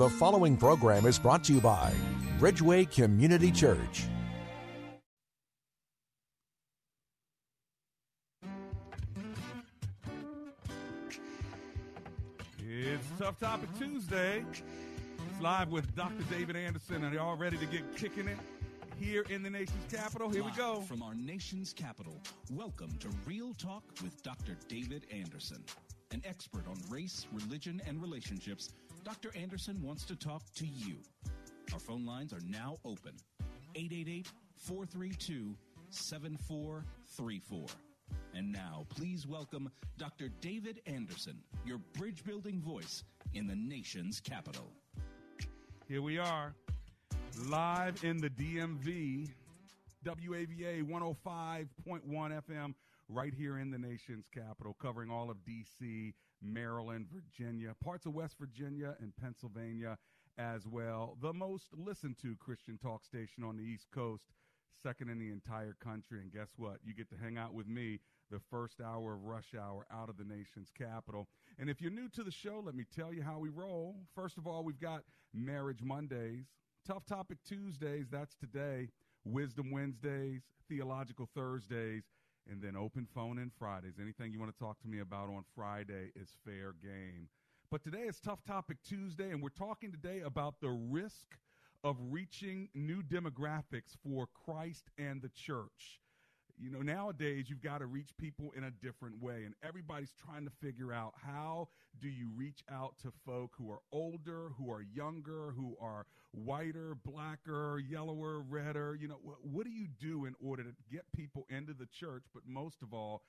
The following program is brought to you by Bridgeway Community Church. It's Tough Topic Tuesday. It's live with Dr. David Anderson. Are y'all ready to get kicking it here in the nation's capital? Here we go. From our nation's capital, welcome to Real Talk with Dr. David Anderson. An expert on race, religion, and relationships, Dr. Anderson wants to talk to you. Our phone lines are now open. 888-432-7434. And now, please welcome Dr. David Anderson, your bridge-building voice in the nation's capital. Here we are, live in the DMV, WAVA 105.1 FM, right here in the nation's capital, covering all of D.C., Maryland, Virginia, parts of West Virginia and Pennsylvania as well. The most listened to Christian talk station on the East Coast, second in the entire country. And guess what? You get to hang out with me the first hour of rush hour out of the nation's capital. And if you're new to the show, let me tell you how we roll. First of all, we've got Marriage Mondays, Tough Topic Tuesdays, that's today, Wisdom Wednesdays, Theological Thursdays, and then open phone-in Fridays. Anything you want to talk to me about on Friday is fair game. But today is Tough Topic Tuesday, and we're talking today about the risk of reaching new demographics for Christ and the church. You know, nowadays you've got to reach people in a different way, and everybody's trying to figure out how do you reach out to folk who are older, who are younger, who are whiter, blacker, yellower, redder. You know, what do you do in order to get people into the church, but most of all,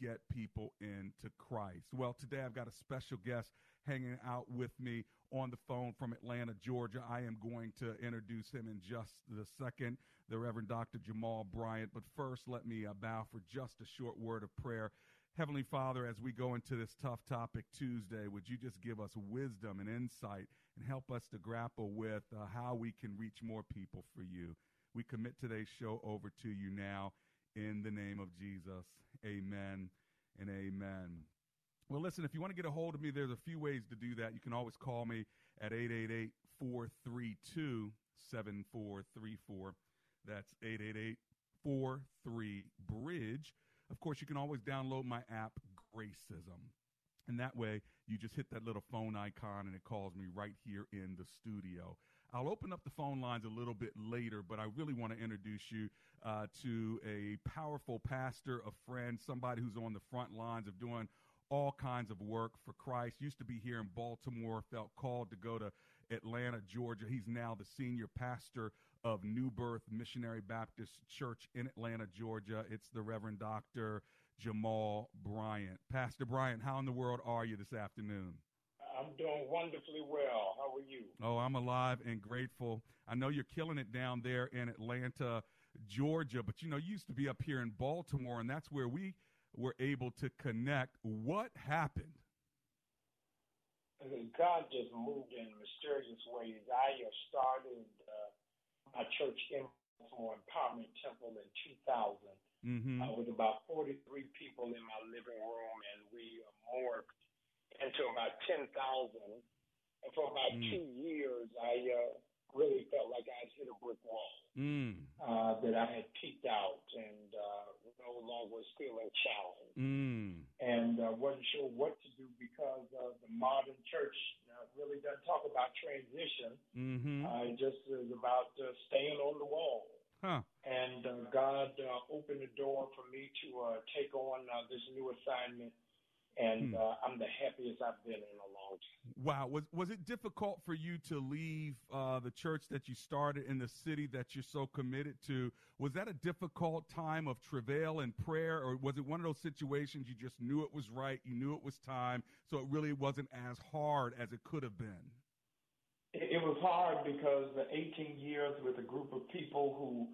get people into Christ? Well, today I've got a special guest hanging out with me on the phone from Atlanta, Georgia. I am going to introduce him in just a second, the Reverend Dr. Jamal Bryant. But first, let me bow for just a short word of prayer. Heavenly Father, as we go into this Tough Topic Tuesday, would you just give us wisdom and insight and help us to grapple with how we can reach more people for you? We commit today's show over to you now in the name of Jesus. Amen and amen. Well, listen, if you want to get a hold of me, there's a few ways to do that. You can always call me at 888-432-7434. That's 888-43-BRIDGE. Of course, you can always download my app, Gracism. And that way, you just hit that little phone icon, and it calls me right here in the studio. I'll open up the phone lines a little bit later, but I really want to introduce you to a powerful pastor, a friend, somebody who's on the front lines of doing all kinds of work for Christ. Used to be here in Baltimore, felt called to go to Atlanta, Georgia. He's now the senior pastor of New Birth Missionary Baptist Church in Atlanta, Georgia. It's the Reverend Dr. Jamal Bryant. Pastor Bryant, how in the world are you this afternoon? I'm doing wonderfully well. How are you? Oh, I'm alive and grateful. I know you're killing it down there in Atlanta, Georgia, but you know, you used to be up here in Baltimore, and that's where we were able to connect. What happened? God just moved in mysterious ways. I started my church in Empowerment Temple in 2000. Mm-hmm. I was about 43 people in my living room, and we morphed into about 10,000. And for about 2 years, I really felt like I had hit a brick wall, that I had peaked out and no longer was feeling challenged. And wasn't sure what to do because the modern church really doesn't talk about transition. It just is about staying on the wall. And God opened the door for me to take on this new assignment. And I'm the happiest I've been in a long time. Wow. Was it difficult for you to leave the church that you started in the city that you're so committed to? Was that a difficult time of travail and prayer, or was it one of those situations you just knew it was right, you knew it was time, so it really wasn't as hard as it could have been? It was hard because the 18 years with a group of people who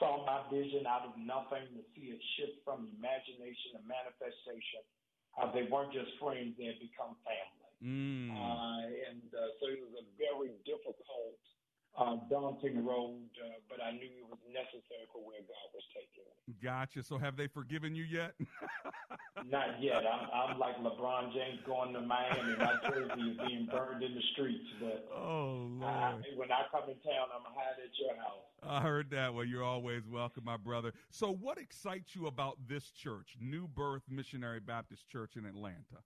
saw my vision out of nothing, to see it shift from imagination to manifestation. They weren't just friends, they had become family. So it was a very difficult, daunting road, but I knew it was necessary for where God was taking me. Gotcha. So have they forgiven you yet? Not yet. I'm like LeBron James going to Miami. My jersey is being burned in the streets. But oh, Lord. When I come in town, I'm hide at your house. I heard that. Well, you're always welcome, my brother. So what excites you about this church, New Birth Missionary Baptist Church in Atlanta?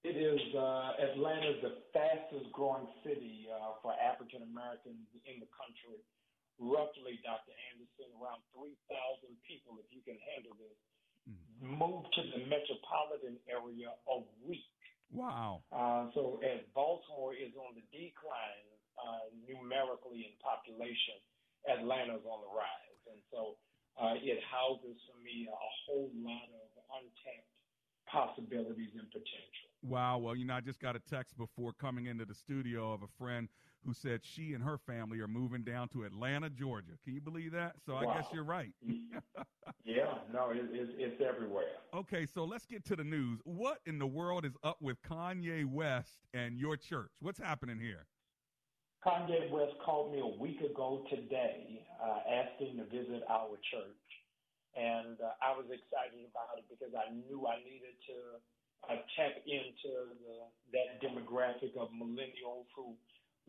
It is Atlanta is the fastest-growing city for African Americans in the country. Roughly, Dr. Anderson, around 3,000 people, if you can handle this, move to the metropolitan area a week. Wow! So as Baltimore is on the decline numerically in population, Atlanta's on the rise, and so it houses for me a whole lot of untapped possibilities and potential. Wow. Well, you know, I just got a text before coming into the studio of a friend who said she and her family are moving down to Atlanta, Georgia. Can you believe that? So wow. I guess you're right. Yeah. No, it's everywhere. Okay. So let's get to the news. What in the world is up with Kanye West and your church? What's happening here? Kanye West called me a week ago today asking to visit our church. And I was excited about it because I knew I needed to tap into that demographic of millennials who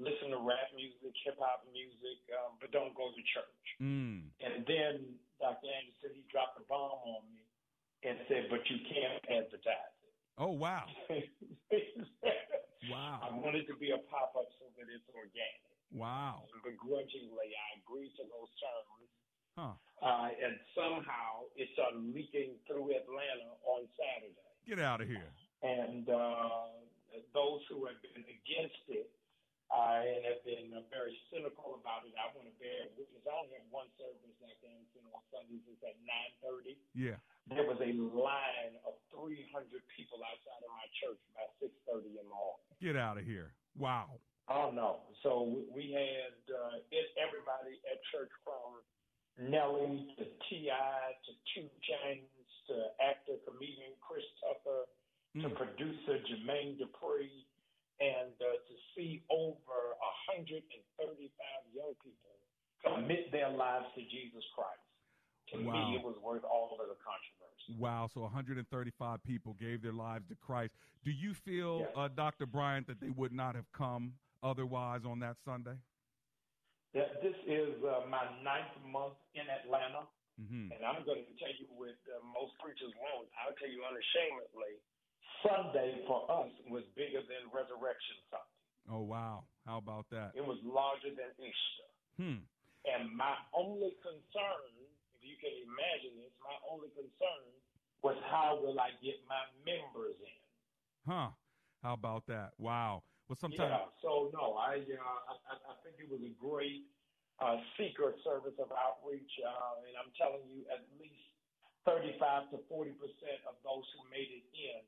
listen to rap music, hip-hop music, but don't go to church. And then Dr. Anderson, he dropped a bomb on me and said, but you can't advertise it. Oh, wow. Wow. I wanted to be a pop-up so that it's organic. Wow. And begrudgingly, I agreed to those terms. Huh. And somehow it started leaking through Atlanta on Saturday. Get out of here. And those who have been against it and have been very cynical about it, I want to bear witness. I only have one service that I'm seeing on Sundays. It's at 9:30. Yeah. There was a line of 300 people outside of my church by 6:30 in the morning. Get out of here. Wow. Oh, no. So we had everybody at church from Nelly to T.I. to Two Chains. To actor, comedian Chris Tucker, to producer Jermaine Dupri, and to see over 135 young people commit their lives to Jesus Christ. To me, it was worth all of the controversy. Wow, so 135 people gave their lives to Christ. Do you feel, yes, Dr. Bryant, that they would not have come otherwise on that Sunday? This is my 9th month in Atlanta. And I'm going to tell you what most preachers won't. I'll tell you unashamedly, Sunday for us was bigger than Resurrection Sunday. Oh, wow. How about that? It was larger than Easter. And my only concern, if you can imagine this, my only concern was how will I get my members in? Huh. How about that? Wow. Well, sometimes. Yeah, so, no, I think it was a great secret service of outreach, and I'm telling you, at least 35 to 40% of those who made it in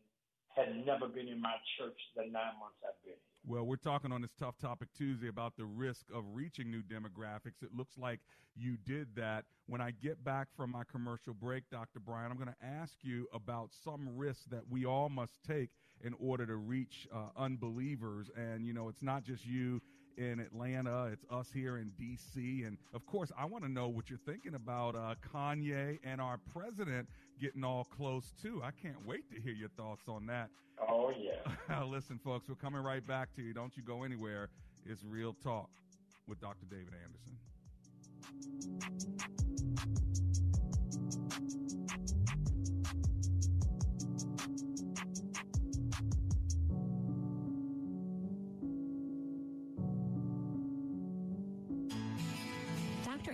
had never been in my church the 9 months I've been here. Well, we're talking on this Tough Topic Tuesday about the risk of reaching new demographics. It looks like you did that. When I get back from my commercial break, Dr. Bryant, I'm going to ask you about some risks that we all must take in order to reach unbelievers. And, you know, it's not just you in Atlanta, it's us here in D.C., and of course, I want to know what you're thinking about Kanye and our president getting all close too. I can't wait to hear your thoughts on that. Oh yeah! Listen, folks, we're coming right back to you. Don't you go anywhere. It's Real Talk with Dr. David Anderson.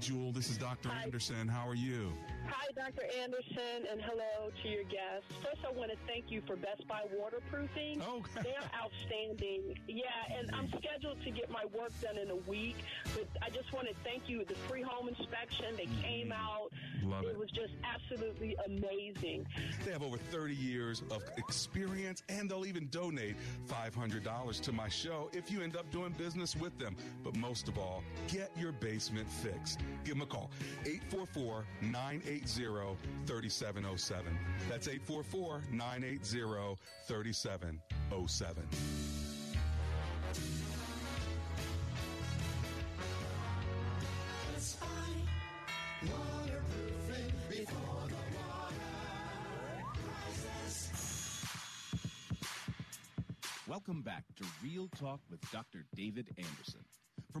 Jewel. This is Dr. Anderson. How are you? Hi, Dr. Anderson, and hello to your guests. First, I want to thank you for Best Buy Waterproofing. Oh, they're outstanding. Yeah, and I'm scheduled to get my work done in a week, but I just want to thank you. The free home inspection, they came out. It was just absolutely amazing. They have over 30 years of experience, and they'll even donate $500 to my show if you end up doing business with them. But most of all, get your basement fixed. Give them a call, 844-980-3707. That's 844-980-3707. Welcome back to Real Talk with Dr. David Anderson. For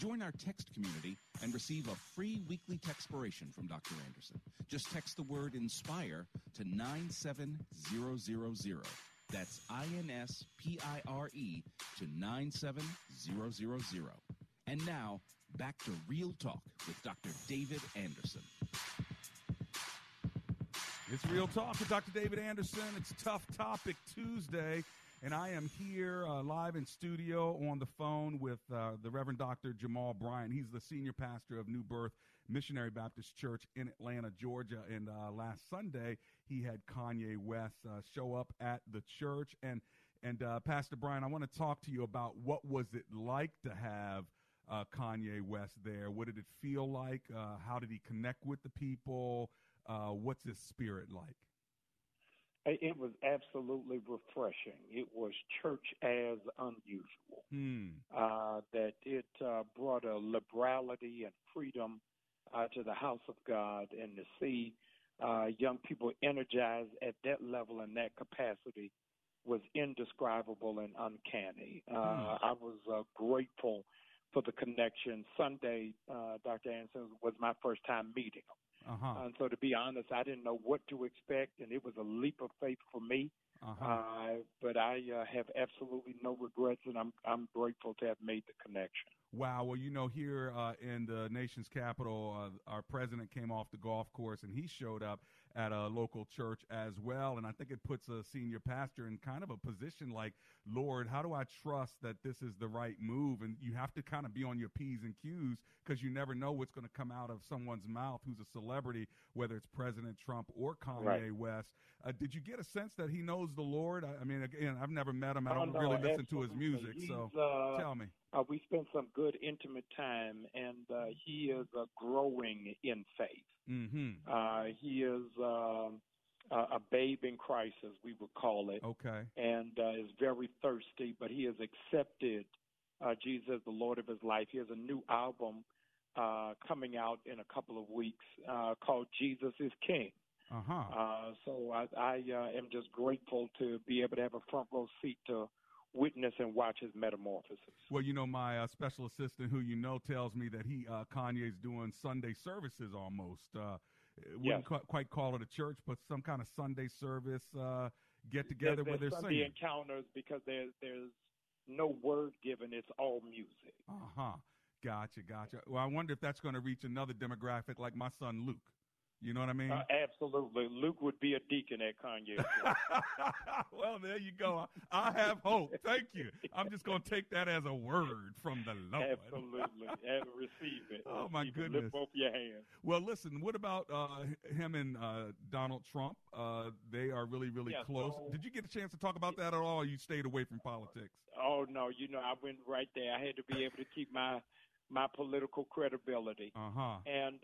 Join our text community and receive a free weekly textpiration from Dr. Anderson. Just text the word INSPIRE to 97000. That's INSPIRE to 97000. And now, back to Real Talk with Dr. David Anderson. It's Real Talk with Dr. David Anderson. It's Tough Topic Tuesday. And I am here live in studio on the phone with the Reverend Dr. Jamal Bryant. He's the senior pastor of New Birth Missionary Baptist Church in Atlanta, Georgia. And last Sunday, he had Kanye West show up at the church. And Pastor Bryant, I want to talk to you about what was it like to have Kanye West there? What did it feel like? How did he connect with the people? What's his spirit like? It was absolutely refreshing. It was church as unusual, that it brought a liberality and freedom to the house of God, and to see young people energized at that level and that capacity was indescribable and uncanny. I was grateful for the connection. Sunday, Dr. Anderson, was my first time meeting him. And so to be honest, I didn't know what to expect, and it was a leap of faith for me. But I have absolutely no regrets, and I'm grateful to have made the connection. Wow. Well, you know, here in the nation's capital, our president came off the golf course, and he showed up at a local church as well. And I think it puts a senior pastor in kind of a position like, Lord, how do I trust that this is the right move? And you have to kind of be on your P's and Q's, because you never know what's going to come out of someone's mouth who's a celebrity, whether it's President Trump or Kanye West. Did you get a sense that he knows the Lord? I mean, again, I've never met him. I don't really listen to his music. So tell me. We spent some good intimate time, and he is growing in faith. He is a babe in Christ, as we would call it, and is very thirsty, but he has accepted Jesus as the Lord of his life. He has a new album coming out in a couple of weeks called Jesus is King. So I am just grateful to be able to have a front row seat to witness and watch his metamorphosis. Well, you know, my special assistant, who you know, tells me that he Kanye's doing Sunday services almost. Wouldn't quite call it a church, but some kind of Sunday service get-together where they're Sunday singing. Encounters, because there's no word given. It's all music. Gotcha. Well, I wonder if that's going to reach another demographic like my son Luke. You know what I mean? Absolutely. Luke would be a deacon at Kanye. Well, there you go. I have hope. Thank you. I'm just going to take that as a word from the Lord. Absolutely. And receive it. Oh, my goodness. Lift both your hands. Well, listen, what about him and Donald Trump? They are really, really close. So, did you get a chance to talk about that at all, or you stayed away from politics? Oh, no. You know, I went right there. I had to be able to keep my political credibility. And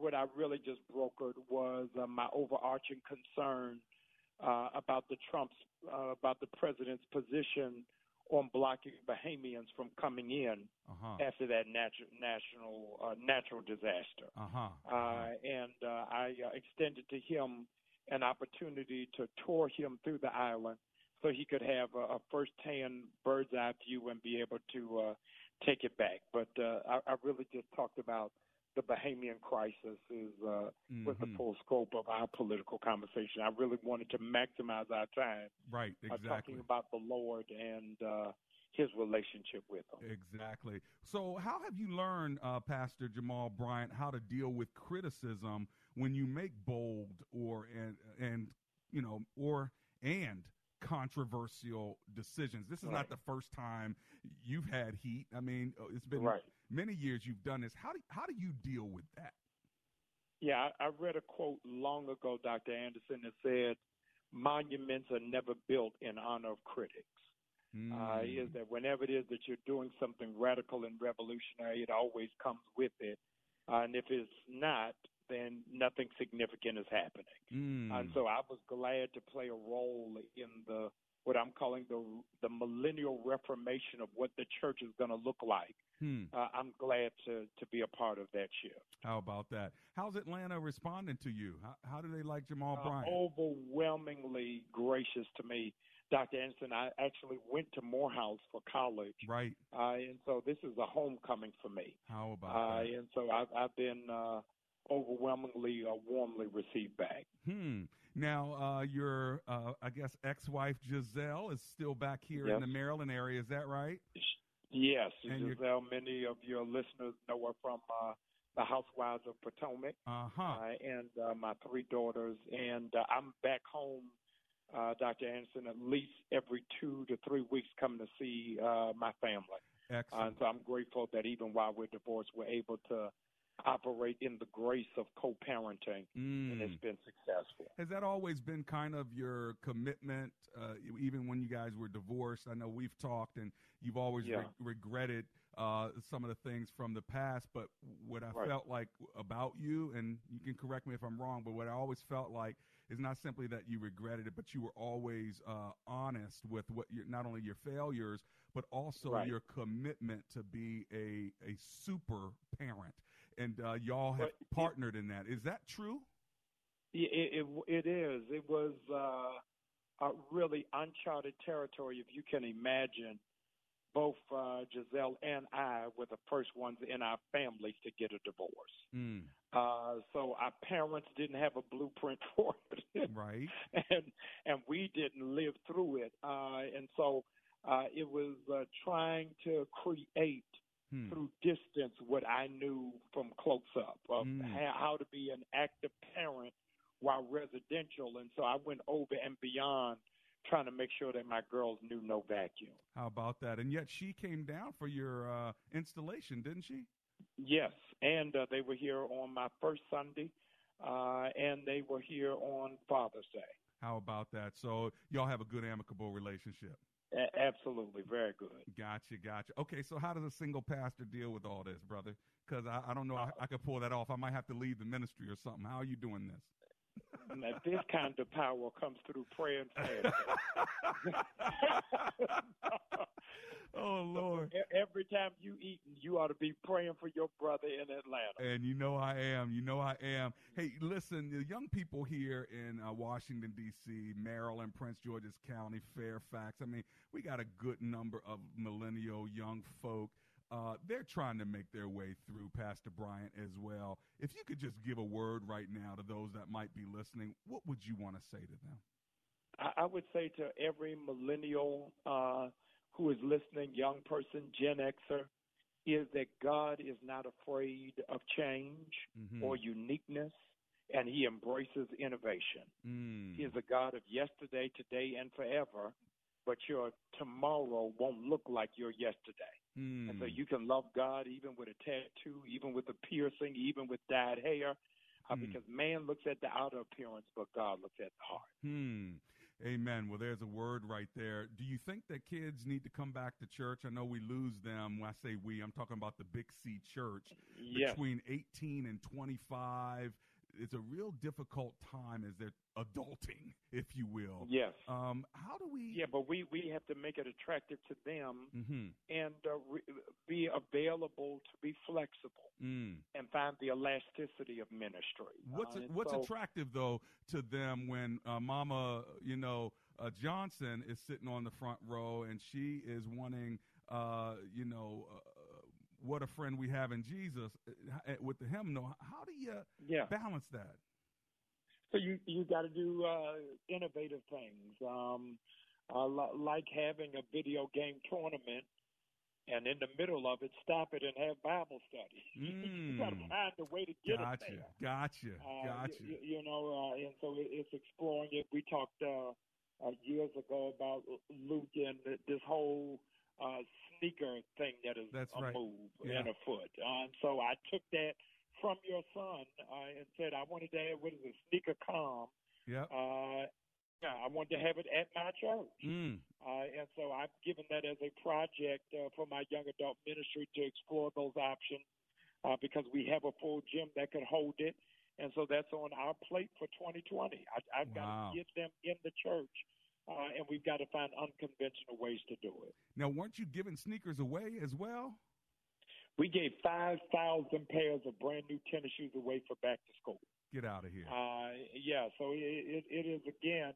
what I really just brokered was my overarching concern about the president's position on blocking Bahamians from coming in after that natural disaster. And I extended to him an opportunity to tour him through the island so he could have a first-hand bird's-eye view and be able to take it back. But I really just talked about the Bahamian crisis with the full scope of our political conversation. I really wanted to maximize our time talking about the Lord and his relationship with him. Exactly. So how have you learned, Pastor Jamal Bryant, how to deal with criticism when you make bold and controversial decisions? This is not the first time you've had heat. I mean, it's been many years you've done this. How do you deal with that? Yeah, I read a quote long ago, Dr. Anderson, that said, monuments are never built in honor of critics. Is that whenever it is that you're doing something radical and revolutionary, it always comes with it. And if it's not, then nothing significant is happening. And so I was glad to play a role in what I'm calling the millennial reformation of what the church is going to look like. I'm glad to be a part of that shift. How about that? How's Atlanta responding to you? How do they like Jamal Bryant? Overwhelmingly gracious to me. Dr. Anderson, I actually went to Morehouse for college. Right. And so this is a homecoming for me. How about that? And so I've been overwhelmingly warmly received back. Now, your, I guess, ex-wife Giselle is still back here in the Maryland area. Is that right? Yes. And Giselle, many of your listeners know her from the Housewives of Potomac and my three daughters. And I'm back home, Dr. Anderson, at least every 2 to 3 weeks coming to see my family. Excellent. And so I'm grateful that even while we're divorced, we're able to operate in the grace of co-parenting, and it's been successful. Has that always been kind of your commitment, even when you guys were divorced? I know we've talked, and you've always regretted some of the things from the past, but what I felt like about you, and you can correct me if I'm wrong, but what I always felt like is not simply that you regretted it, but you were always honest with what not only your failures, but also your commitment to be a super parent. And y'all have partnered in that. Is that true? It is. It was a really uncharted territory, if you can imagine. Both Giselle and I were the first ones in our families to get a divorce. So our parents didn't have a blueprint for it. And we didn't live through it. And so it was trying to create through distance what I knew from close up of how to be an active parent while residential. And so I went over and beyond, trying to make sure that my girls knew no vacuum. How about that? And yet she came down for your installation, didn't she? Yes, and they were here on my first Sunday, and they were here on Father's Day. How about that? So y'all have a good amicable relationship. Absolutely, very good. Gotcha. Okay, so how does a single pastor deal with all this, brother? Because I don't know, I could pull that off. I might have to leave the ministry or something. How are you doing this? Now, this kind of power comes through prayer and fasting. Oh, Lord. Every time you eat, you ought to be praying for your brother in Atlanta. And you know I am. Hey, listen, the young people here in Washington, D.C., Maryland, Prince George's County, Fairfax, I mean, we got a good number of millennial young folk. They're trying to make their way through, Pastor Bryant, as well. If you could just give a word right now to those that might be listening, what would you want to say to them? I would say to every millennial who is listening, young person, Gen Xer, is that God is not afraid of change or uniqueness, and he embraces innovation. He is a God of yesterday, today, and forever, but your tomorrow won't look like your yesterday. And so you can love God even with a tattoo, even with a piercing, even with dyed hair, because man looks at the outer appearance, but God looks at the heart. Amen. Well, there's a word right there. Do you think that kids need to come back to church? I know we lose them. When I say we, I'm talking about the Big C Church. Yes. Between 18 and 25, it's a real difficult time as they're adulting, if you will. Yes. How do we? Yeah, but we have to make it attractive to them and be available to be flexible and find the elasticity of ministry. What's attractive though to them when Mama, Johnson is sitting on the front row and she is wanting, what a friend we have in Jesus with the hymnal. How do you balance that? So you got to do innovative things, like having a video game tournament, and in the middle of it, stop it and have Bible study. You got to find a way to get it there. Gotcha. And so it's exploring it. We talked years ago about Luke and this whole sneaker thing that is move and a foot. So I took that from your son and said, I wanted to have, sneaker calm. Yep. I wanted to have it at my church. And so I've given that as a project for my young adult ministry to explore those options because we have a full gym that could hold it. And so that's on our plate for 2020. I've got to get them in the church. And we've got to find unconventional ways to do it. Now, weren't you giving sneakers away as well? We gave 5,000 pairs of brand new tennis shoes away for back to school. Get out of here. So it is, again,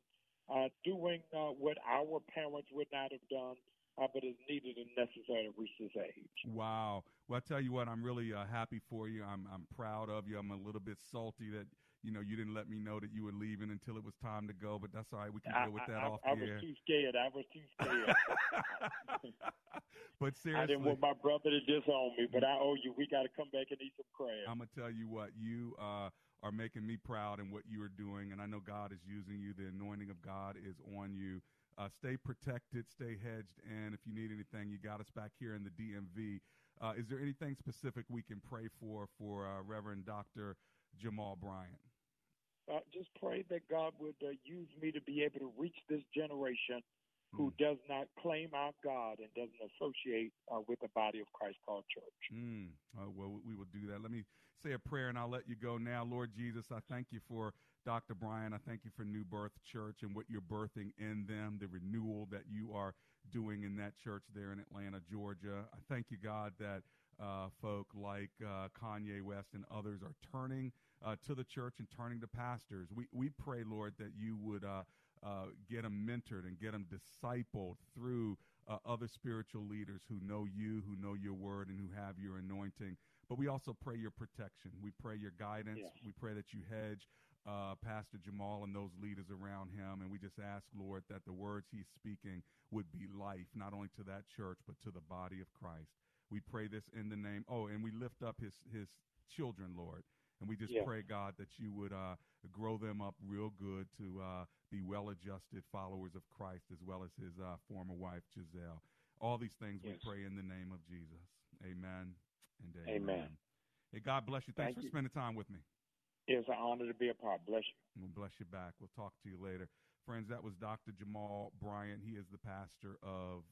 doing what our parents would not have done, but is needed and necessary to reach this age. Wow. Well, I tell you what, I'm really happy for you. I'm proud of you. I'm a little bit salty that you didn't let me know that you were leaving until it was time to go, but that's all right. We can deal with that off the air. I was too scared. But seriously. I didn't want my brother to disown me, but I owe you. We got to come back and eat some crab. I'm going to tell you what, you are making me proud in what you are doing, and I know God is using you. The anointing of God is on you. Stay protected, stay hedged, and if you need anything, you got us back here in the DMV. Is there anything specific we can pray for Reverend Dr. Jamal Bryant? Just pray that God would use me to be able to reach this generation who does not claim our God and doesn't associate with the body of Christ called church. Well, we will do that. Let me say a prayer, and I'll let you go now. Lord Jesus, I thank you for Dr. Bryant. I thank you for New Birth Church and what you're birthing in them, the renewal that you are doing in that church there in Atlanta, Georgia. I thank you, God, that folk like Kanye West and others are turning to the church and turning to pastors. We pray, Lord, that you would get them mentored and get them discipled through other spiritual leaders who know you, who know your word, and who have your anointing. But we also pray your protection. We pray your guidance. Yes. We pray that you hedge Pastor Jamal and those leaders around him. And we just ask, Lord, that the words he's speaking would be life, not only to that church, but to the body of Christ. We pray this in the name. Oh, and we lift up his children, Lord. And we just pray, God, that you would grow them up real good to be well-adjusted followers of Christ, as well as his former wife, Giselle. All these things we pray in the name of Jesus. Amen and amen. Amen. Hey, God bless you. Thanks for spending time with me. It's an honor to be a part. Bless you. We'll bless you back. We'll talk to you later. Friends, that was Dr. Jamal Bryant. He is the pastor of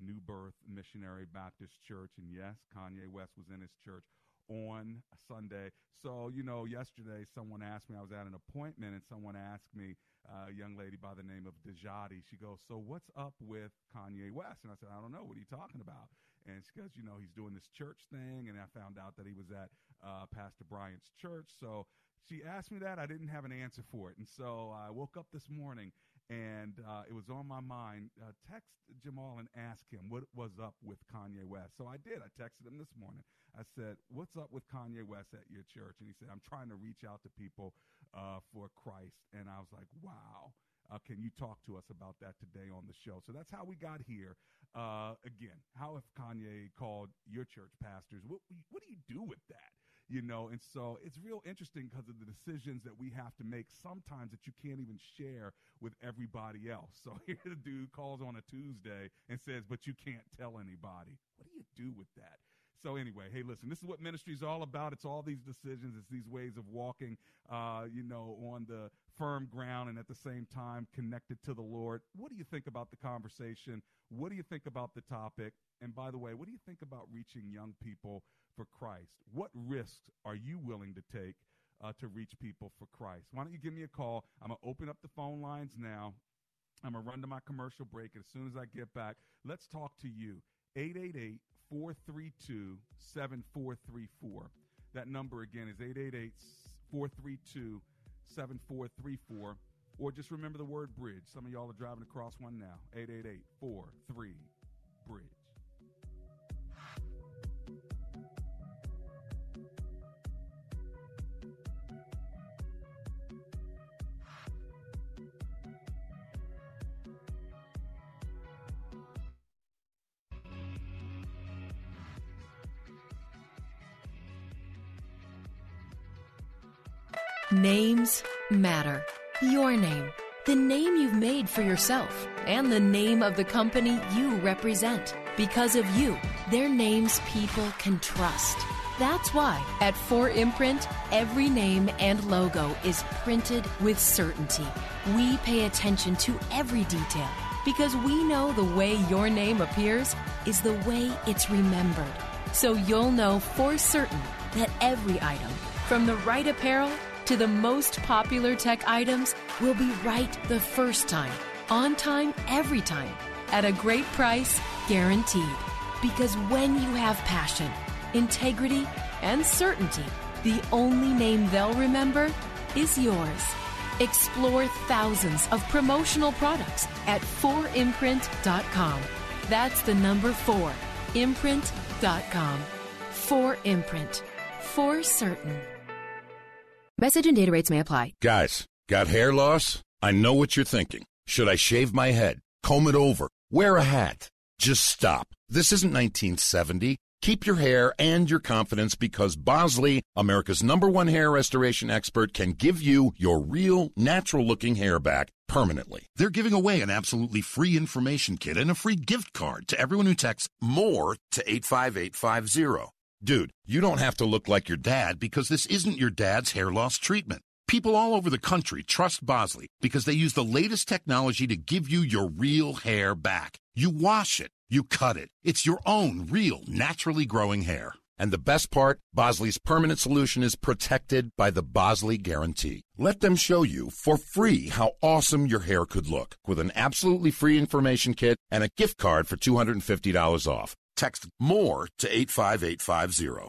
New Birth Missionary Baptist Church. And yes, Kanye West was in his church on Sunday. So, yesterday someone asked me, I was at an appointment and someone asked me, a young lady by the name of Dejati, she goes, so what's up with Kanye West? And I said, I don't know. What are you talking about? And she goes, he's doing this church thing. And I found out that he was at Pastor Bryant's church. So she asked me that. I didn't have an answer for it. And so I woke up this morning and it was on my mind, text Jamal and ask him what was up with Kanye West. So I did. I texted him this morning. I said, what's up with Kanye West at your church? And he said, I'm trying to reach out to people for Christ. And I was like, wow, can you talk to us about that today on the show? So that's how we got here. Again, how if Kanye called your church pastors, what do you do with that? And so it's real interesting because of the decisions that we have to make sometimes that you can't even share with everybody else. So here the dude calls on a Tuesday and says, but you can't tell anybody. What do you do with that? So anyway, hey, listen, this is what ministry is all about. It's all these decisions. It's these ways of walking, on the firm ground and at the same time connected to the Lord. What do you think about the conversation? What do you think about the topic? And by the way, what do you think about reaching young people for Christ? What risks are you willing to take to reach people for Christ. Why don't you give me a call? I'm going to open up the phone lines now. I'm going to run to my commercial break. And as soon as I get back, let's talk to you. 888-432-7434. That number again is 888-432-7434. Or just remember the word bridge. Some of y'all are driving across one now. 888-43-BRIDGE. Names matter. Your name, the name you've made for yourself, and the name of the company you represent. Because of you, their names people can trust. That's why at 4imprint, every name and logo is printed with certainty. We pay attention to every detail because we know the way your name appears is the way it's remembered. So you'll know for certain that every item, from the right apparel to the most popular tech items, will be right the first time, on time, every time, at a great price, guaranteed. Because when you have passion, integrity, and certainty, the only name they'll remember is yours. Explore thousands of promotional products at 4imprint.com. That's the number 4, imprint.com. 4imprint. For certain. Message and data rates may apply. Guys, got hair loss? I know what you're thinking. Should I shave my head? Comb it over? Wear a hat? Just stop. This isn't 1970. Keep your hair and your confidence because Bosley, America's #1 hair restoration expert, can give you your real, natural-looking hair back permanently. They're giving away an absolutely free information kit and a free gift card to everyone who texts MORE to 85850. Dude, you don't have to look like your dad because this isn't your dad's hair loss treatment. People all over the country trust Bosley because they use the latest technology to give you your real hair back. You wash it. You cut it. It's your own real, naturally growing hair. And the best part, Bosley's permanent solution is protected by the Bosley Guarantee. Let them show you for free how awesome your hair could look with an absolutely free information kit and a gift card for $250 off. Text MORE to 85850.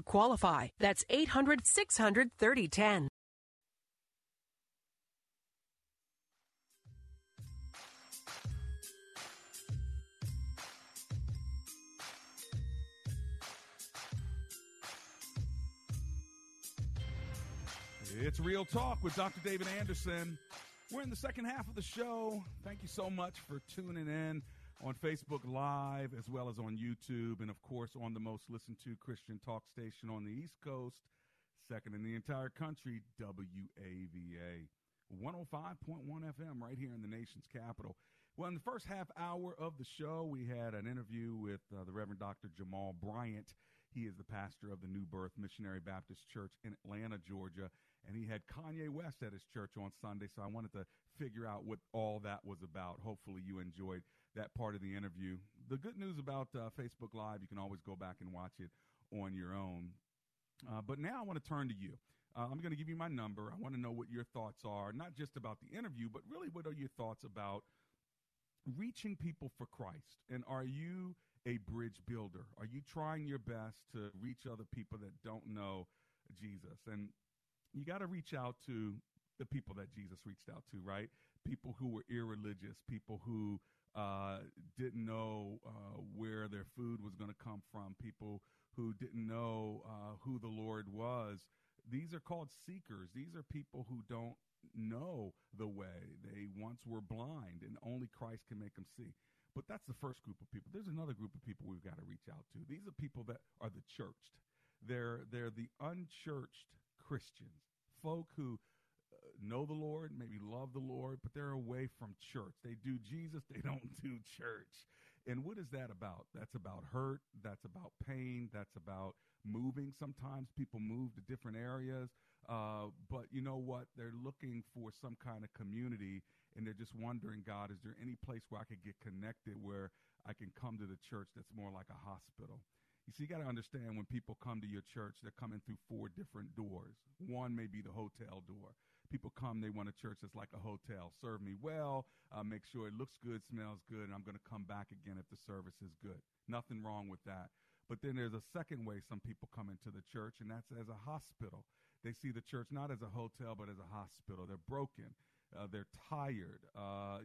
qualify. That's 800-600-3010. It's Real Talk with Dr. David Anderson. We're in the second half of the show. Thank you so much for tuning in on Facebook Live, as well as on YouTube, and of course on the most listened to Christian talk station on the East Coast, second in the entire country, WAVA, 105.1 FM, right here in the nation's capital. Well, in the first half hour of the show, we had an interview with the Reverend Dr. Jamal Bryant. He is the pastor of the New Birth Missionary Baptist Church in Atlanta, Georgia, and he had Kanye West at his church on Sunday, so I wanted to figure out what all that was about. Hopefully you enjoyed that part of the interview. The good news about Facebook Live, you can always go back and watch it on your own. But now I want to turn to you. I'm going to give you my number. I want to know what your thoughts are, not just about the interview, but really what are your thoughts about reaching people for Christ? And are you a bridge builder? Are you trying your best to reach other people that don't know Jesus? And you got to reach out to the people that Jesus reached out to, right? People who were irreligious, people who didn't know where their food was going to come from, people who didn't know who the Lord was. These are called seekers. These are people who don't know the way. They once were blind, and only Christ can make them see. But that's the first group of people. There's another group of people we've got to reach out to. These are people that are the churched. They're the unchurched Christians, folk who know the Lord, maybe love the Lord, but they're away from church. They do Jesus, they don't do church. And what is that about? That's about hurt. That's about pain. That's about moving. Sometimes people move to different areas, but you know what? They're looking for some kind of community, and they're just wondering, God, is there any place where I could get connected, where I can come to the church that's more like a hospital? You see, you got to understand, when people come to your church, they're coming through four different doors. One may be the hotel door. People come, they want a church that's like a hotel. Serve me well, make sure it looks good, smells good, and I'm going to come back again if the service is good. Nothing wrong with that. But then there's a second way some people come into the church, and that's as a hospital. They see the church not as a hotel, but as a hospital. They're broken. They're tired. I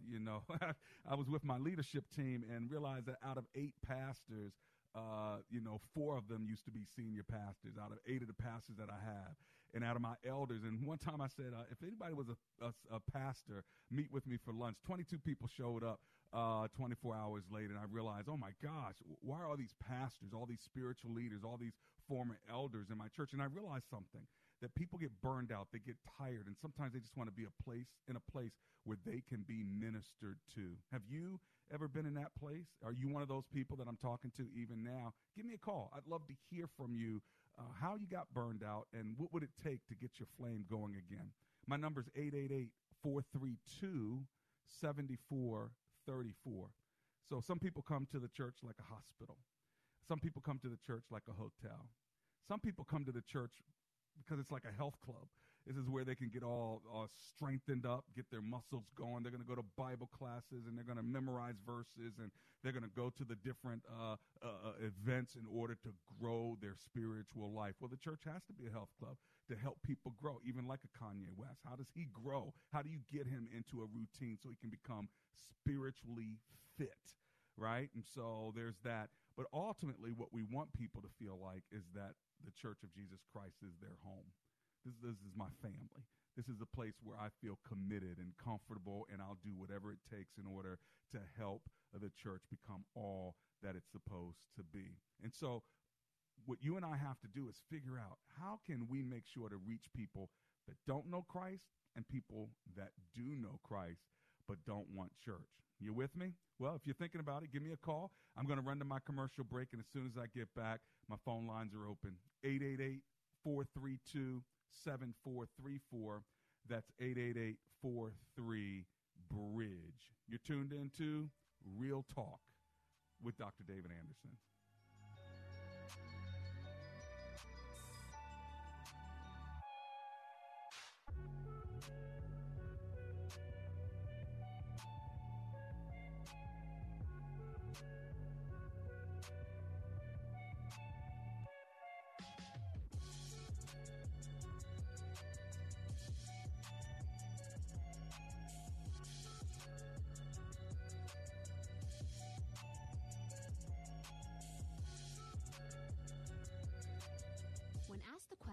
was with my leadership team and realized that out of 8 pastors, 4 of them used to be senior pastors out of 8 of the pastors that I have, and out of my elders. And one time I said, if anybody was a pastor, meet with me for lunch. 22 people showed up 24 hours later, and I realized, oh my gosh, why are all these pastors, all these spiritual leaders, all these former elders in my church? And I realized something, that people get burned out, they get tired, and sometimes they just want to be in a place where they can be ministered to. Have you ever been in that place? Are you one of those people that I'm talking to even now? Give me a call. I'd love to hear from you how you got burned out and what would it take to get your flame going again. My number is 888-432-7434. So some people come to the church like a hospital. Some people come to the church like a hotel. Some people come to the church because it's like a health club. This is where they can get all strengthened up, get their muscles going. They're going to go to Bible classes, and they're going to memorize verses, and they're going to go to the different events in order to grow their spiritual life. Well, the church has to be a health club to help people grow, even like a Kanye West. How does he grow? How do you get him into a routine so he can become spiritually fit, right? And so there's that. But ultimately, what we want people to feel like is that the Church of Jesus Christ is their home. This is my family. This is the place where I feel committed and comfortable, and I'll do whatever it takes in order to help the church become all that it's supposed to be. And so what you and I have to do is figure out, how can we make sure to reach people that don't know Christ and people that do know Christ but don't want church? You with me? Well, if you're thinking about it, give me a call. I'm going to run to my commercial break, and as soon as I get back, my phone lines are open. 888-432-7434. That's 888-43-BRIDGE. You're tuned into Real Talk with Dr. David Anderson.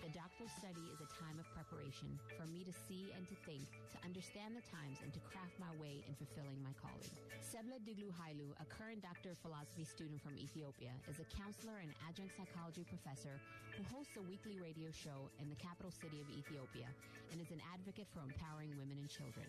The doctoral study is a time of preparation for me to see and to think, to understand the times, and to craft my way in fulfilling my calling. Sebla Digluhailu, a current Doctor of Philosophy student from Ethiopia, is a counselor and adjunct psychology professor who hosts a weekly radio show in the capital city of Ethiopia and is an advocate for empowering women and children.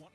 Want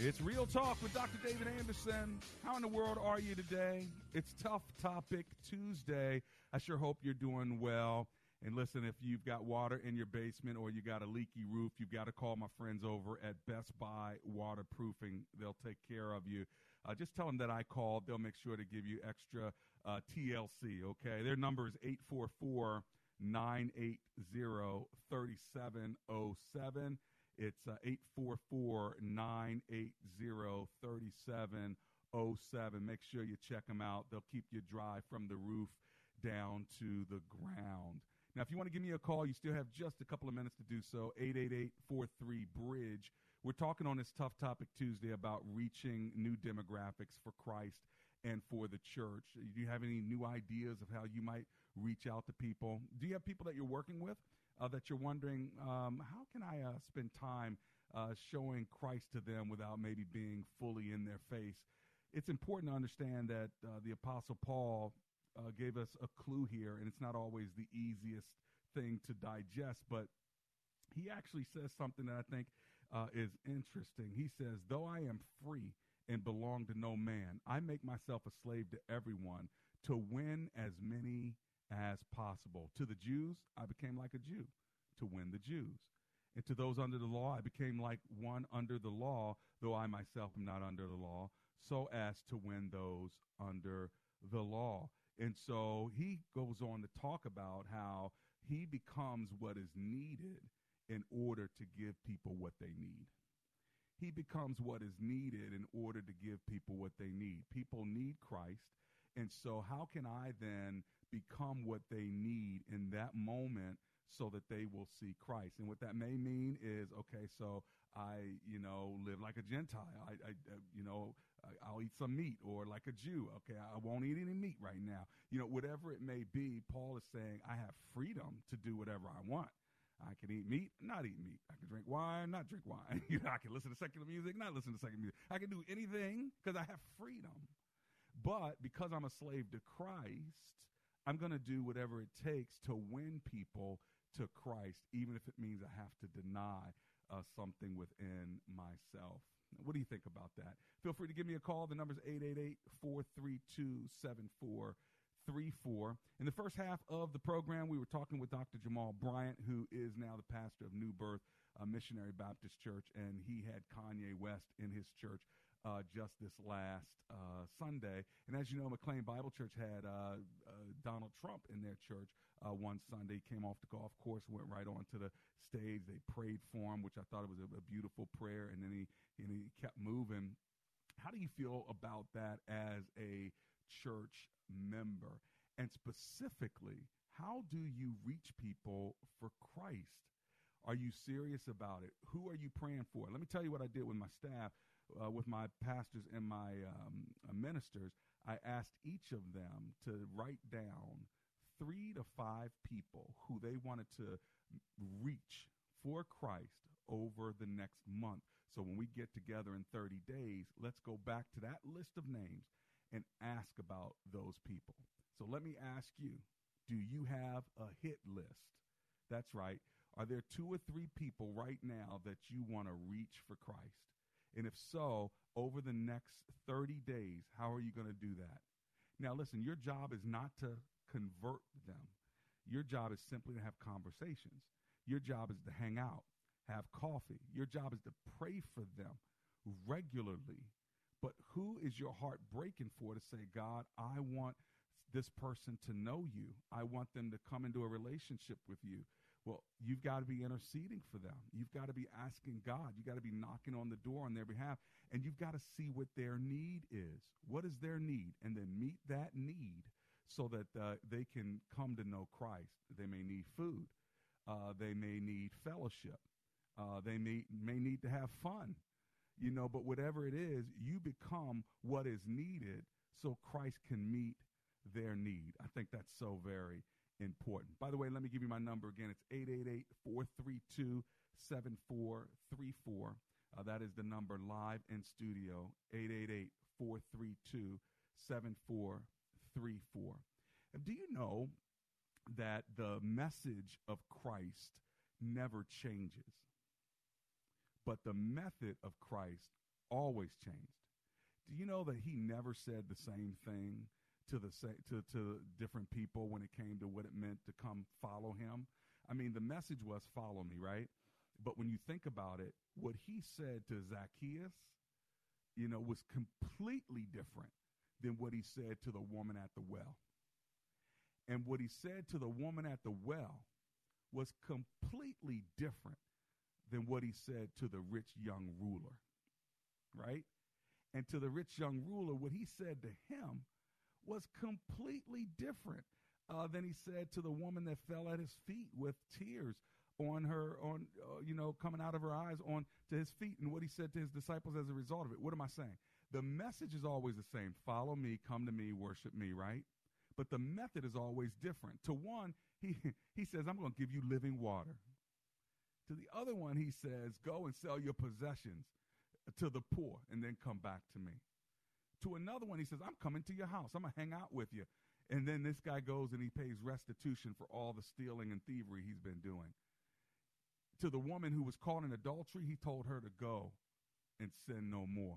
It's Real Talk with Dr. David Anderson. How in the world are you today? It's Tough Topic Tuesday. I sure hope you're doing well. And listen, if you've got water in your basement or you got a leaky roof, you've got to call my friends over at Best Buy Waterproofing. They'll take care of you. Just tell them that I called. They'll make sure to give you extra TLC, okay? Their number is 844-980-3707. It's 844-980-3707. Make sure you check them out. They'll keep you dry from the roof down to the ground. Now, if you want to give me a call, you still have just a couple of minutes to do so, 888-43-BRIDGE. We're talking on this Tough Topic Tuesday about reaching new demographics for Christ and for the church. Do you have any new ideas of how you might reach out to people? Do you have people that you're working with? That you're wondering, how can I spend time showing Christ to them without maybe being fully in their face? It's important to understand that the Apostle Paul gave us a clue here, and it's not always the easiest thing to digest, but he actually says something that I think is interesting. He says, though I am free and belong to no man, I make myself a slave to everyone to win as many as possible. To the Jews, I became like a Jew to win the Jews. And to those under the law, I became like one under the law, though I myself am not under the law, so as to win those under the law. And so he goes on to talk about how he becomes what is needed in order to give people what they need. He becomes what is needed in order to give people what they need. People need Christ. And so how can I then become what they need in that moment so that they will see Christ? And what that may mean is, okay, so I, live like a Gentile. I'll eat some meat, or like a Jew. Okay, I won't eat any meat right now. Whatever it may be, Paul is saying I have freedom to do whatever I want. I can eat meat, not eat meat. I can drink wine, not drink wine. I can listen to secular music, not listen to secular music. I can do anything because I have freedom. But because I'm a slave to Christ, I'm going to do whatever it takes to win people to Christ, even if it means I have to deny something within myself. What do you think about that? Feel free to give me a call. The number is 888-432-7434. In the first half of the program, we were talking with Dr. Jamal Bryant, who is now the pastor of New Birth Missionary Baptist Church, and he had Kanye West in his church just this last Sunday. And as you know, McLean Bible Church had Donald Trump in their church one Sunday. He came off the golf course, went right onto the stage. They prayed for him, which I thought it was a beautiful prayer, and then he kept moving. How do you feel about that as a church member? And specifically, how do you reach people for Christ? Are you serious about it? Who are you praying for? Let me tell you what I did with my staff. With my pastors and my ministers, I asked each of them to write down 3 to 5 people who they wanted to reach for Christ over the next month. So when we get together in 30 days, let's go back to that list of names and ask about those people. So let me ask you, do you have a hit list? That's right. Are there 2 or 3 people right now that you want to reach for Christ? And if so, over the next 30 days, how are you going to do that? Now, listen, your job is not to convert them. Your job is simply to have conversations. Your job is to hang out, have coffee. Your job is to pray for them regularly. But who is your heart breaking for to say, God, I want this person to know you. I want them to come into a relationship with you. Well, you've got to be interceding for them. You've got to be asking God. You've got to be knocking on the door on their behalf. And you've got to see what their need is. What is their need? And then meet that need so that they can come to know Christ. They may need food. They may need fellowship. They may need to have fun. You know, but whatever it is, you become what is needed so Christ can meet their need. I think that's so very important. By the way, let me give you my number again. It's 888-432-7434. That is the number live in studio, 888-432-7434. Do you know that the message of Christ never changes, but the method of Christ always changed? Do you know that he never said the same thing to different people when it came to what it meant to come follow him? I mean, the message was follow me, right? But when you think about it, what he said to Zacchaeus, you know, was completely different than what he said to the woman at the well. And what he said to the woman at the well was completely different than what he said to the rich young ruler, right? And to the rich young ruler, what he said to him was completely different than he said to the woman that fell at his feet with tears on her, coming out of her eyes on to his feet, and what he said to his disciples as a result of it. What am I saying? The message is always the same. Follow me, come to me, worship me, right? But the method is always different. To one, he says, I'm going to give you living water. To the other one, he says, go and sell your possessions to the poor and then come back to me. To another one, he says, I'm coming to your house. I'm going to hang out with you. And then this guy goes and he pays restitution for all the stealing and thievery he's been doing. To the woman who was caught in adultery, he told her to go and sin no more.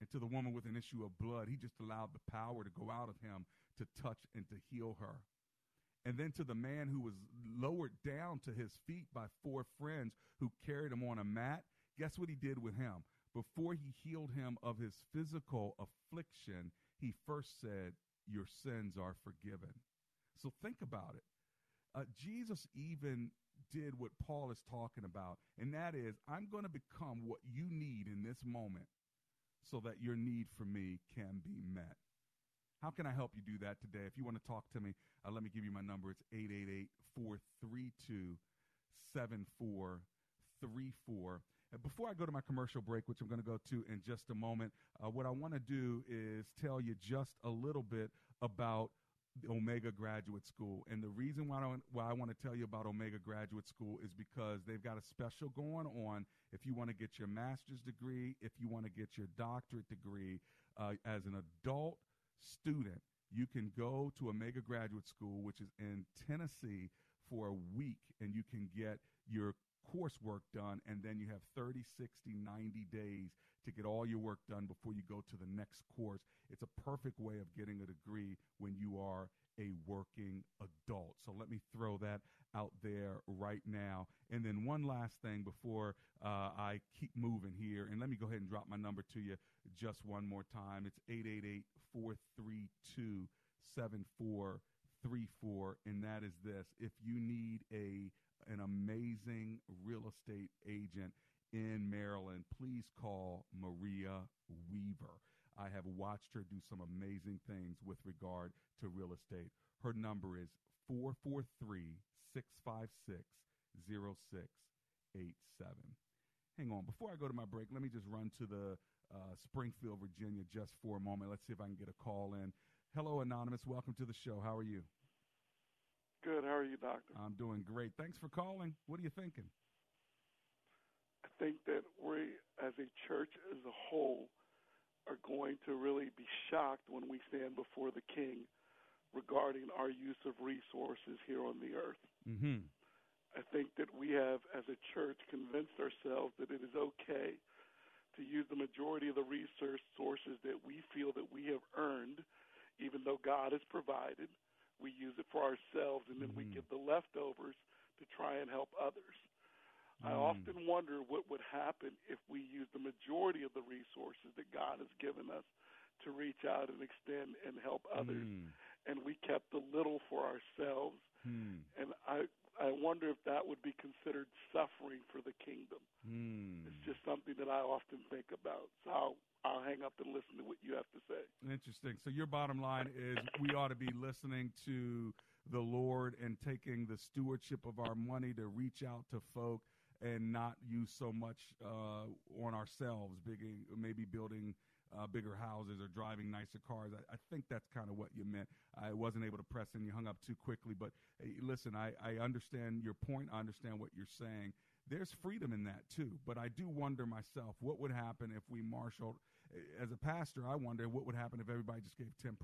And to the woman with an issue of blood, he just allowed the power to go out of him to touch and to heal her. And then to the man who was lowered down to his feet by 4 friends who carried him on a mat, guess what he did with him? Before he healed him of his physical affliction, he first said, your sins are forgiven. So think about it. Jesus even did what Paul is talking about, and that is, I'm going to become what you need in this moment so that your need for me can be met. How can I help you do that today? If you want to talk to me, let me give you my number. It's 888-432-7434. Before I go to my commercial break, which I'm going to go to in just a moment, what I want to do is tell you just a little bit about the Omega Graduate School. And the reason why I want to tell you about Omega Graduate School is because they've got a special going on. If you want to get your master's degree, if you want to get your doctorate degree, as an adult student, you can go to Omega Graduate School, which is in Tennessee, for a week, and you can get your coursework done, and then you have 30, 60, 90 days to get all your work done before you go to the next course. It's a perfect way of getting a degree when you are a working adult. So let me throw that out there right now. And then one last thing before I keep moving here, and let me go ahead and drop my number to you just one more time. It's 888-432-7434, and that is this. If you need an amazing real estate agent in Maryland, please call Maria Weaver. I have watched her do some amazing things with regard to real estate. Her number is 443-656-0687. Hang on. Before I go to my break, let me just run to the Springfield, Virginia, just for a moment. Let's see if I can get a call in. Hello, Anonymous. Welcome to the show. How are you? Good. How are you, Doctor? I'm doing great. Thanks for calling. What are you thinking? I think that we, as a church as a whole, are going to really be shocked when we stand before the King regarding our use of resources here on the earth. Mm-hmm. I think that we have, as a church, convinced ourselves that it is okay to use the majority of the resources that we feel that we have earned, even though God has provided. We use it for ourselves, and then we give the leftovers to try and help others. I often wonder what would happen if we used the majority of the resources that God has given us to reach out and extend and help others, and we kept a little for ourselves. And I wonder if that would be considered suffering for the kingdom. It's just something that I often think about. So I'll hang up and listen to what you have to say. Interesting. So your bottom line is we ought to be listening to the Lord and taking the stewardship of our money to reach out to folk and not use so much on ourselves, maybe building bigger houses or driving nicer cars. I think that's kind of what you meant. I wasn't able to press in. You hung up too quickly. But hey, listen, I understand your point. I understand what you're saying. There's freedom in that, too. But I do wonder myself, what would happen if we marshaled – as a pastor, I wonder what would happen if everybody just gave 10%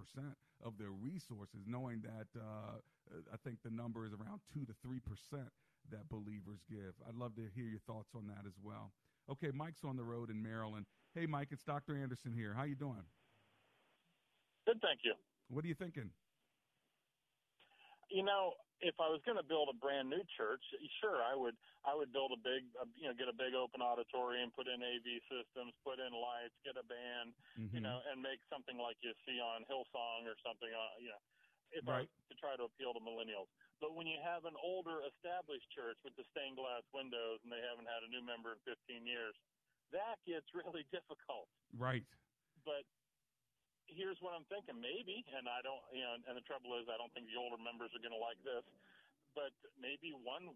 of their resources, knowing that I think the number is around 2 to 3% that believers give. I'd love to hear your thoughts on that as well. Okay, Mike's on the road in Maryland. Hey, Mike, it's Dr. Anderson here. How you doing? Good, thank you. What are you thinking? You know, if I was going to build a brand new church, sure, I would build a big, get a big open auditorium, put in AV systems, put in lights, get a band, and make something like you see on Hillsong or something, I was to try to appeal to millennials. But when you have an older established church with the stained glass windows and they haven't had a new member in 15 years, that gets really difficult. Right. But here's what I'm thinking, maybe, and I don't, and the trouble is I don't think the older members are going to like this, but maybe one,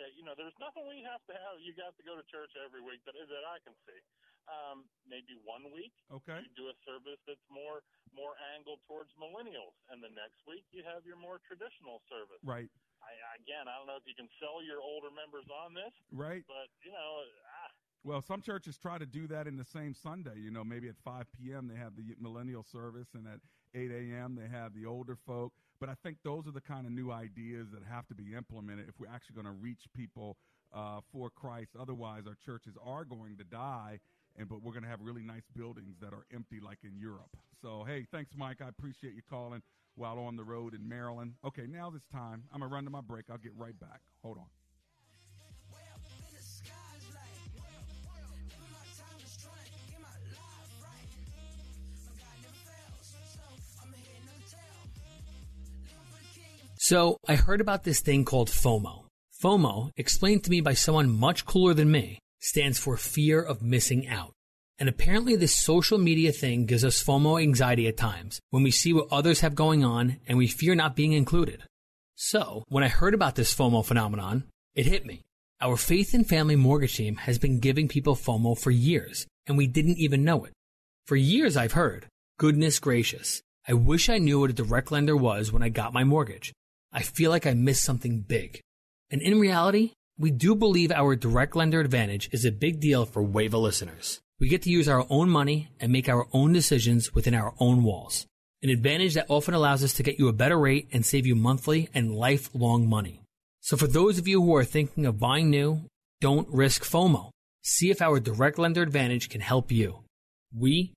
there's nothing we have to have. You have to go to church every week that I can see. Maybe one week you do a service that's more angled towards millennials, and the next week you have your more traditional service. Right. I don't know if you can sell your older members on this. Right. But, Well, some churches try to do that in the same Sunday. Maybe at 5 p.m. they have the millennial service, and at 8 a.m. they have the older folk. But I think those are the kind of new ideas that have to be implemented if we're actually going to reach people for Christ. Otherwise, our churches are going to die, but we're going to have really nice buildings that are empty like in Europe. So, hey, thanks, Mike. I appreciate you calling while on the road in Maryland. Okay, now it's time. I'm going to run to my break. I'll get right back. Hold on. So I heard about this thing called FOMO. FOMO, explained to me by someone much cooler than me, stands for fear of missing out. And apparently this social media thing gives us FOMO anxiety at times when we see what others have going on and we fear not being included. So when I heard about this FOMO phenomenon, it hit me. Our Faith and Family Mortgage team has been giving people FOMO for years, and we didn't even know it. For years I've heard, goodness gracious, I wish I knew what a direct lender was when I got my mortgage. I feel like I missed something big. And in reality, we do believe our direct lender advantage is a big deal for WAVA listeners. We get to use our own money and make our own decisions within our own walls. An advantage that often allows us to get you a better rate and save you monthly and lifelong money. So for those of you who are thinking of buying new, don't risk FOMO. See if our direct lender advantage can help you. We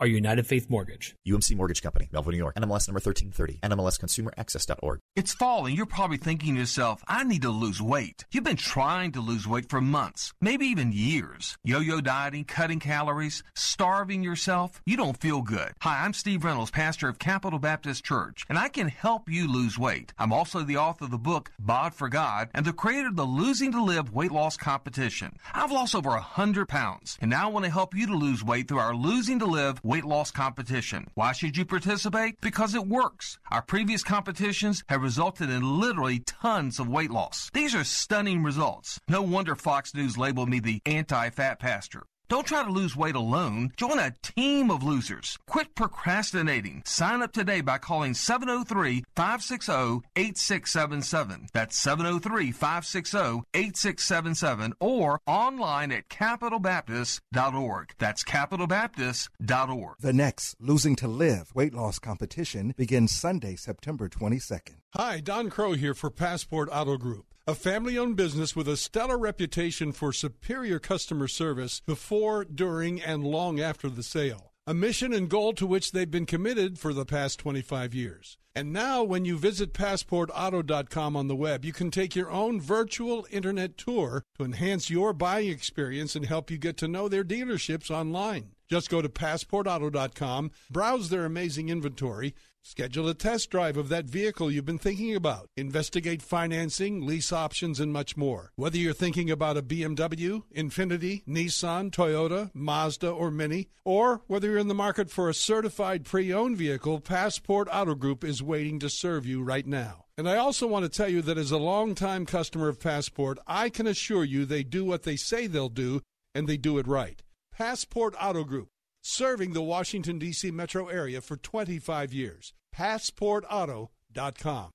are United Faith Mortgage. UMC Mortgage Company, Melville, New York. NMLS number 1330. NMLSconsumeraccess.org. It's fall and you're probably thinking to yourself, I need to lose weight. You've been trying to lose weight for months, maybe even years. Yo-yo dieting, cutting calories, starving yourself. You don't feel good. Hi, I'm Steve Reynolds, pastor of Capital Baptist Church, and I can help you lose weight. I'm also the author of the book, Bod for God, and the creator of the Losing to Live weight loss competition. I've lost over 100 pounds, and now I want to help you to lose weight through our Losing to Live weight loss competition. Why should you participate? Because it works. Our previous competitions have resulted in literally tons of weight loss. These are stunning results. No wonder Fox News labeled me the anti-fat pastor. Don't try to lose weight alone. Join a team of losers. Quit procrastinating. Sign up today by calling 703-560-8677. That's 703-560-8677 or online at capitalbaptist.org. That's capitalbaptist.org. The next Losing to Live weight loss competition begins Sunday, September 22nd. Hi, Don Crow here for Passport Auto Group, a family-owned business with a stellar reputation for superior customer service before, during, and long after the sale, a mission and goal to which they've been committed for the past 25 years. And now when you visit PassportAuto.com on the web, you can take your own virtual internet tour to enhance your buying experience and help you get to know their dealerships online. Just go to PassportAuto.com, browse their amazing inventory, schedule a test drive of that vehicle you've been thinking about, investigate financing, lease options, and much more. Whether you're thinking about a BMW, Infiniti, Nissan, Toyota, Mazda, or Mini, or whether you're in the market for a certified pre-owned vehicle, Passport Auto Group is waiting to serve you right now. And I also want to tell you that as a longtime customer of Passport, I can assure you they do what they say they'll do, and they do it right. Passport Auto Group, serving the Washington, D.C. metro area for 25 years. PassportAuto.com.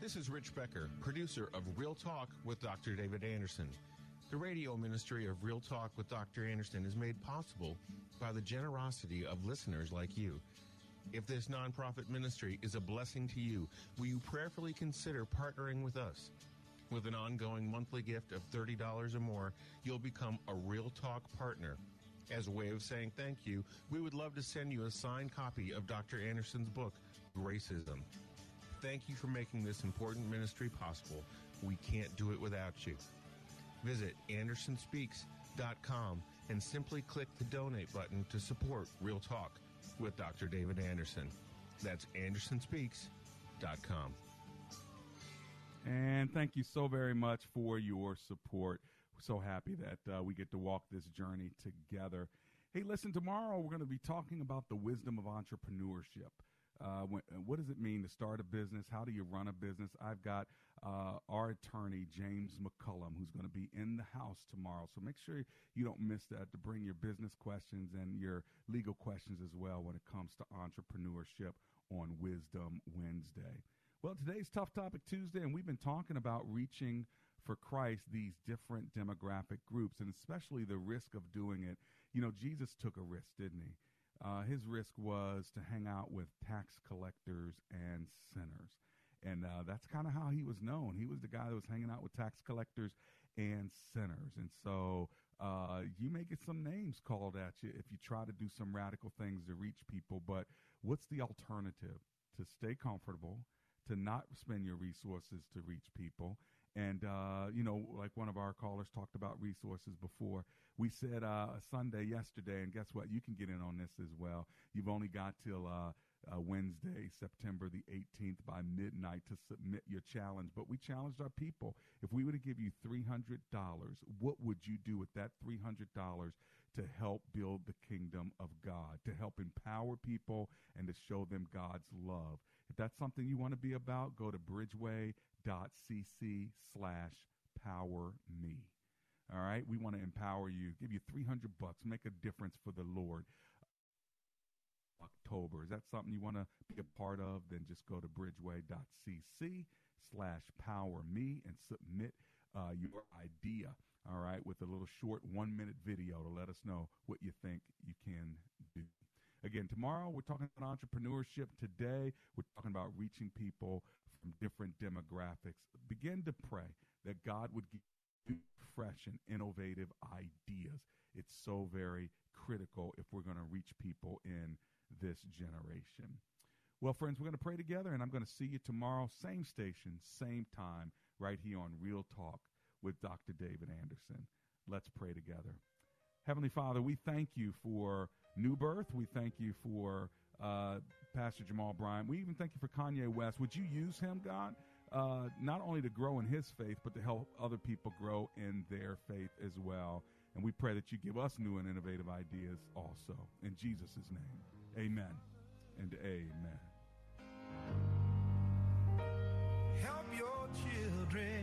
This is Rich Becker, producer of Real Talk with Dr. David Anderson. The radio ministry of Real Talk with Dr. Anderson is made possible by the generosity of listeners like you. If this nonprofit ministry is a blessing to you, will you prayerfully consider partnering with us? With an ongoing monthly gift of $30 or more, you'll become a Real Talk partner. As a way of saying thank you, we would love to send you a signed copy of Dr. Anderson's book, Gracism. Thank you for making this important ministry possible. We can't do it without you. Visit andersonspeaks.com and simply click the donate button to support Real Talk with Dr. David Anderson. That's andersonspeaks.com. And thank you so very much for your support. We're so happy that we get to walk this journey together. Hey, listen, tomorrow we're going to be talking about the wisdom of entrepreneurship. What does it mean to start a business? How do you run a business? I've got our attorney, James McCullum, who's going to be in the house tomorrow. So make sure you don't miss that, to bring your business questions and your legal questions as well when it comes to entrepreneurship on Wisdom Wednesday. Well, today's Tough Topic Tuesday, and we've been talking about reaching for Christ, these different demographic groups, and especially the risk of doing it. You know, Jesus took a risk, didn't he? His risk was to hang out with tax collectors and sinners. And that's kind of how he was known. He was the guy that was hanging out with tax collectors and sinners. And so you may get some names called at you if you try to do some radical things to reach people. But what's the alternative? To stay comfortable, to not spend your resources to reach people. And, you know, like one of our callers talked about resources before. We said Sunday yesterday, and guess what? You can get in on this as well. You've only got till Wednesday, September the 18th by midnight to submit your challenge. But we challenged our people. If we were to give you $300, what would you do with that $300 to help build the kingdom of God, to help empower people and to show them God's love? If that's something you want to be about, go to bridgeway.cc/powerme. All right? We want to empower you, give you $300, make a difference for the Lord. October. Is that something you want to be a part of? Then just go to bridgeway.cc/powerme and submit your idea, all right, with a little short 1-minute video to let us know what you think you can do. Again, tomorrow we're talking about entrepreneurship. Today we're talking about reaching people from different demographics. Begin to pray that God would give you fresh and innovative ideas. It's so very critical if we're going to reach people in this generation. Well, friends, we're going to pray together, and I'm going to see you tomorrow, same station, same time, right here on Real Talk with Dr. David Anderson. Let's pray together. Heavenly Father, we thank you for New Birth. We thank you for Pastor Jamal Bryant. We even thank you for Kanye West. Would you use him, God, not only to grow in his faith, but to help other people grow in their faith as well? And we pray that you give us new and innovative ideas also. In Jesus' name, amen and amen. Help your children